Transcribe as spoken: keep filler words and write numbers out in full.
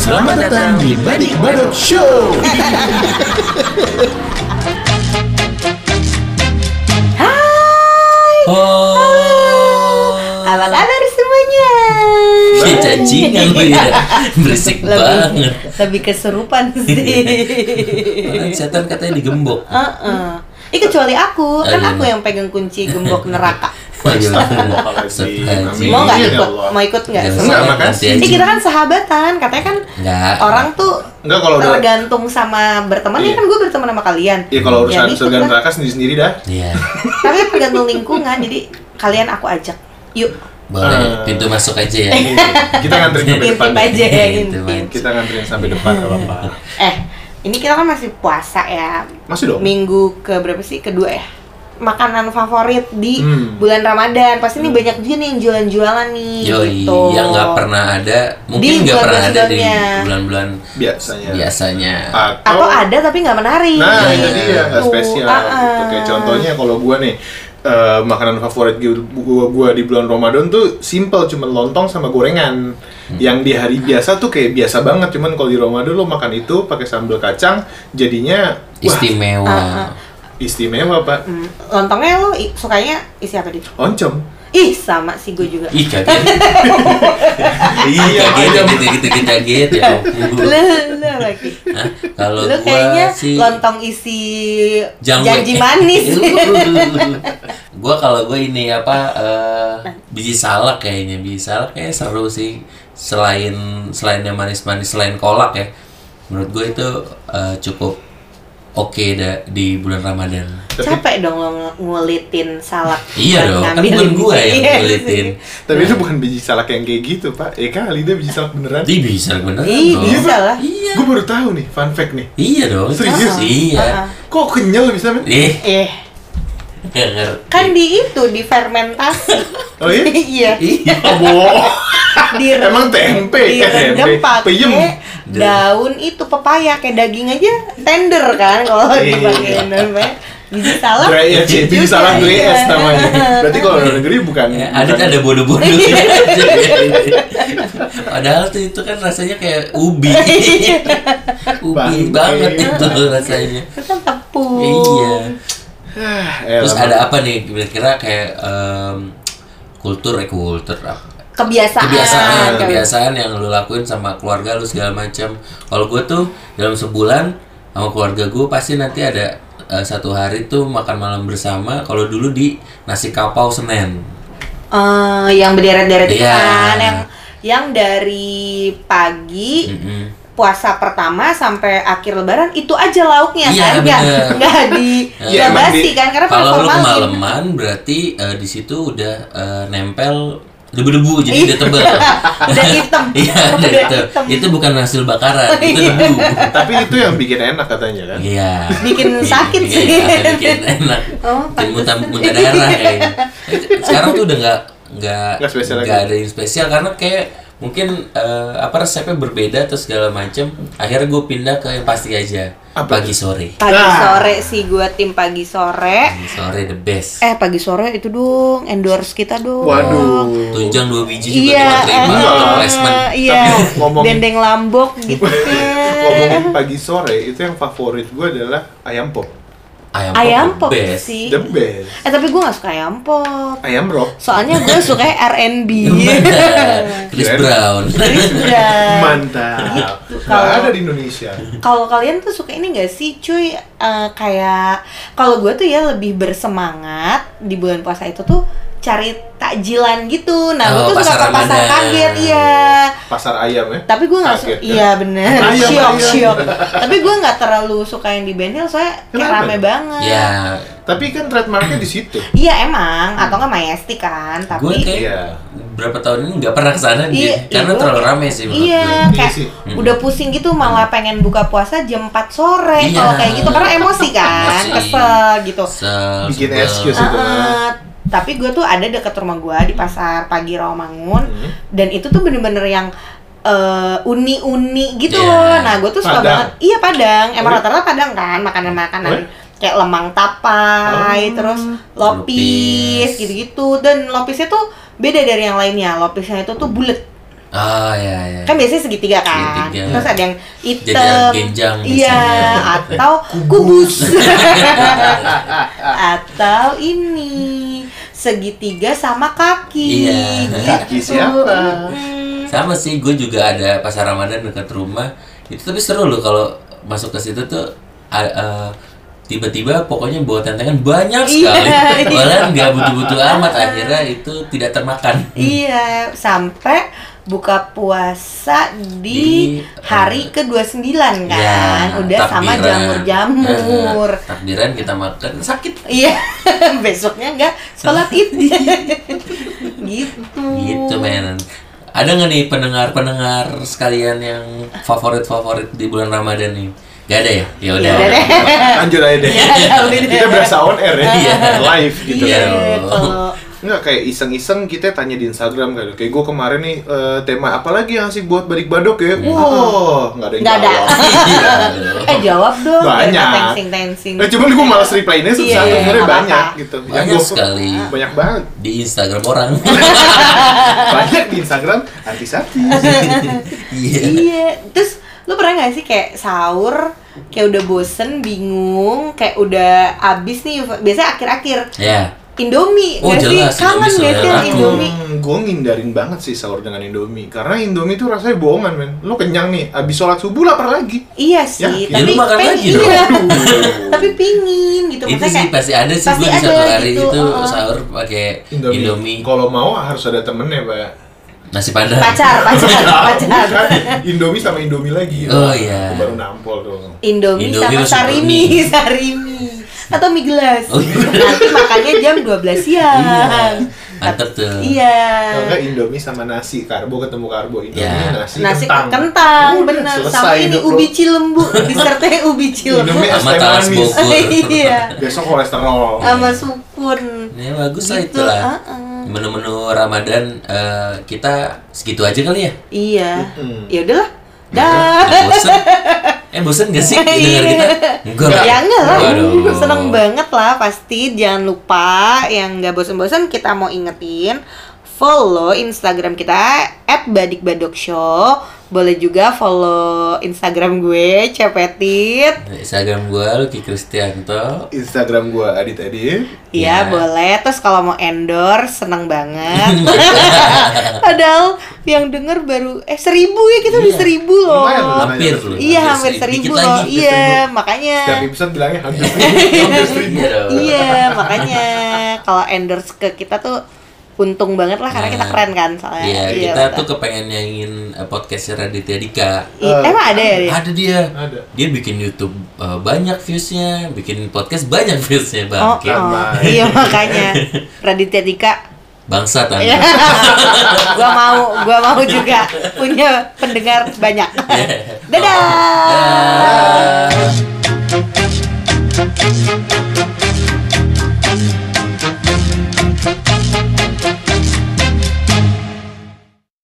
Selamat datang di Badik Badut Show. Hai. Oh. Apa kabar semuanya? Cacingan ya. Berisik banget. Lebih keserupan sih. Setan katanya digembok. Heeh. Eh kecuali aku, kan aku yang pegang kunci gembok neraka. Mau nggak ikut? Mau ikut nggak? Terima kasih. Ini kita kan sahabatan, katanya kan nggak. Orang tuh nggak, kalau tergantung udah... sama berteman, iya. Ya kan gue berteman sama kalian. Iya kalau urusan ya, surga neraka sendiri-sendiri dah. Iya. Tapi tergantung lingkungan, jadi kalian aku ajak, yuk. Boleh, pintu masuk aja ya. Kita nganterin sampai depan. Aja ya, kita nganterin sampai depan nggak apa-apa. Eh, ini kita kan masih puasa ya. Masih dong. Minggu ke berapa sih? Kedua ya. Makanan favorit di hmm. bulan Ramadan pasti hmm. nih banyak juga nih yang jualan-jualan nih. Yoi, gitu. Yang nggak pernah ada, mungkin nggak pernah ada di bulan-bulan biasanya. Biasanya. Atau, atau ada tapi nggak menarik. Nah, jadi gitu. Ya nggak spesial. Uh, uh. Gitu. Kayak contohnya kalau gua nih uh, makanan favorit gua, gua di bulan Ramadan tuh simple, cuma lontong sama gorengan. Hmm. Yang di hari biasa tuh kayak biasa banget, cuman kalau di Ramadan lo makan itu pakai sambal kacang, jadinya istimewa. Wah, uh, uh. Istimewa, Pak. Mm. Lontongnya lo sukanya isi apa, Dit? Oncom. Ih, sama sih gue juga. Ih, kaget. Iya, kaget gitu-gitu kita gitu. Lah, lah lagi. Kalau gua kayaknya sih lontong isi Jangwe. Janji manis. Gua kalau gue ini apa uh, biji salak kayaknya, biji salak kayak seru sih. Selain selain yang manis-manis, selain kolak ya. Menurut gue itu uh, cukup oke dah di bulan Ramadan. Capek dong lo ngulitin salak. Iya dong, kan bukan gue yang ngulitin. Tapi itu bukan biji salak yang kayak gitu, Pak. Eh kali dia biji salak beneran. Dia biji salak beneran. Iya, bisa lah. Iya. Gue baru tahu nih, fun fact nih. Iya dong. Serius? Iya. Kok kenyal bisa men? Eh. Eh. Kan di itu di fermentasi. Oh iya? Iya. Iya. Emang tempe kan? Peyem. Daun itu pepaya kayak daging aja tender kan kalau di bagian namanya biji salak. Biji salak es namanya. Berarti kalau luar negeri bukan. Adit ada bodoh-bodoh. Padahal tuh itu kan rasanya kayak ubi. Ubi banget itu rasanya. Kan tepung. Iya. Terus ada apa nih kira-kira kayak kultur kultur apa? Kebiasaan. kebiasaan kebiasaan yang lu lakuin sama keluarga lu segala macam. Kalau gue tuh dalam sebulan sama keluarga gue pasti nanti ada uh, satu hari tuh makan malam bersama. Kalau dulu di nasi kapau Senen, uh, yang berderet-deret yeah. Kan yang yang dari pagi mm-hmm. puasa pertama sampai akhir lebaran itu aja lauknya yeah, kan nggak nggak di nggak basi kan karena kalau lu kemalaman berarti uh, di situ udah uh, nempel debu-debu jadi udah tebal. Udah hitam. Iya, udah hitam. Itu bukan hasil bakaran, itu debu. Tapi itu yang bikin enak katanya kan? Iya. Bikin sakit sih. Bikin enak. Oh, muntah-muntah darah kayaknya. Sekarang tuh udah nggak nggak nggak ada yang spesial karena kayak mungkin uh, apa resepnya berbeda atau segala macam. Akhirnya gue pindah ke yang pasti aja. Apa? Pagi sore. Pagi sore ah. Sih gue tim pagi sore. Pagi sore the best. Eh pagi sore itu dong endorse kita dong. Waduh. Tunjang dua biji juga terima atau placement. Iya. Dendeng lambok gitu. Ngomongin pagi sore itu yang favorit gue adalah ayam pop. Ayam, ayam pop, pop best. Sih the best. Eh tapi gue gak suka ayam pop. Ayam rock. Soalnya gue suka R and B. Chris Brown. Chris Brown. Mantap. Kalau ada di Indonesia. Kalau kalian tuh suka ini gak sih cuy, uh, kayak kalau gue tuh ya lebih bersemangat di bulan puasa itu tuh cari takjilan gitu. Nah, oh, gue tuh suka ke pasar kaget ya. Pasar ayam ya. Tapi gue enggak suka. Iya, benar. Syok-syok. Tapi gue enggak terlalu suka yang di Benhil soalnya kayak rame banget. Iya. Tapi kan trademarknya di situ. Iya, emang atau enggak Majestic kan, tapi gue kayak iya. Berapa tahun ini enggak pernah kesana dia. Iya, karena iya, terlalu rame sih menurut iya, gue. Kayak iya, kayak udah pusing gitu malah pengen buka puasa jam empat sore iya. Kalau kayak gitu karena emosi kan, kesel gitu. Bikin excuse itu. Tapi gue tuh ada dekat rumah gue di pasar pagi Rawamangun hmm. dan itu tuh bener-bener yang uh, uni-uni gitu yeah. Loh. Nah gue tuh suka Padang. Banget. Iya Padang, emang rata-rata Padang kan makanan-makanan Wih? Kayak lemang tapai, oh. Terus lopis, lopis gitu-gitu. Dan lopisnya tuh beda dari yang lainnya. Lopisnya itu tuh bulet. Oh iya, iya. Kan biasanya segitiga kan. Segitiga. Terus ada yang hitam, genjang, iya, atau kubus. Atau ini segitiga sama kaki. Iya, kaki gitu. Siapa? Hmm. Sama sih, gue juga ada pasar Ramadan dekat rumah. Itu tapi seru loh kalau masuk ke situ tuh uh, uh, tiba-tiba pokoknya bawa tantangan banyak sekali, malah nggak butuh-butuh amat, akhirnya itu tidak termakan. Iya, sampai buka puasa di, di hari ke dua puluh sembilan kan, ya, udah takbiran. Sama jamur-jamur. Nah, takbiran kita makan sakit. Iya, besoknya nggak sholat id. Gitu. Gitu mainan. Ada nggak nih pendengar-pendengar sekalian yang favorit-favorit di bulan Ramadan nih? Gak ada ya? Ya udah. Lanjut aja deh. Kita berasa on air ya, live gitu ya. Enggak kayak iseng-iseng kita tanya di Instagram kan. Kayak gue kemarin nih uh, tema apa lagi yang sih buat Badik Badok ya? Wah, wow, enggak ada yang gak jawab. Ada. Eh jawab dong. Banyak. Tensing-tensing. Nah, cuman gue malas reply-nya susah. Sebenarnya banyak gitu. Banyak ya, sekali. Banyak banget di Instagram orang. Banyak di Instagram anti-sati. Iya. Iya. Terus lu pernah gak sih kayak sahur, kayak udah bosen, bingung, kayak udah abis nih, biasanya akhir-akhir yeah. Indomie, oh, gak jelas, sih? Kangen gak sih Indomie? Hmm, gue ngindarin banget sih sahur dengan Indomie. Karena Indomie tuh rasanya bohongan, men. Lu kenyang nih, abis sholat subuh lapar lagi. Iya sih, ya, tapi makan lagi dong. Tapi pingin gitu. Itu sih kayak, pasti ada sih, gue di satu hari gitu, itu uh, sahur pakai Indomie, Indomie. Kalau mau harus ada temennya, Pak. Nasi padang. Pacar, pacar, pacar. Indomie sama Indomie lagi. Oh iya. Baru nampol dong. Indomie, Indomie sama Sarimi, Sarimi. Atau mie gelas. Oh, iya. Nanti makannya jam dua belas siang. Iya. Mantap tuh. Iya. Kalau enggak Indomie sama nasi karbo ketemu karbo Indomie yeah. Nasi, nasi kentang. Kentang, oh, benar. Sama ini ubi Cilembu, disertai ubi Cilembu. Indomie sama talas Bogor. Iya. Besok kolesterol. Sama sukun. Ya bagus lah gitu, itulah. Uh-uh. Menu-menu Ramadan uh, kita segitu aja kali ya? Iya. Mm-hmm. Ya udahlah. Dah. Bosen. Eh bosen gak sih dengar kita? Enggak lah. Ya enggak lah. Seneng banget lah pasti. Jangan lupa yang enggak bosen-bosen kita mau ingetin follow Instagram kita at badik badok show. Boleh juga follow Instagram gue, Cepetit. Instagram gue, Luki Kristianto. Instagram gue, Adit-adit. Iya, ya. Boleh. Terus kalau mau endorse, seneng banget. Padahal yang denger baru, eh seribu ya, kita udah ya. seribu loh. Hampir loh. Iya, hampir seribu loh. Iya, makanya. Setiap episode bilangnya hampir seribu. Iya, makanya. Kalau endorse ke kita tuh untung banget lah karena nah, kita keren kan soalnya. Iya, iya kita betul. Tuh kepengen nyanyiin uh, podcastnya Raditya Dika. Uh, Emang ada ya? Dia? Ada dia. Ada. Dia bikin YouTube uh, banyak viewsnya, bikin podcast banyak viewsnya bang. Oh, oh. Iya makanya Raditya Dika. Bangsa tadi. Gua mau, gua mau juga punya pendengar banyak. Dadah. Oh. Dadah.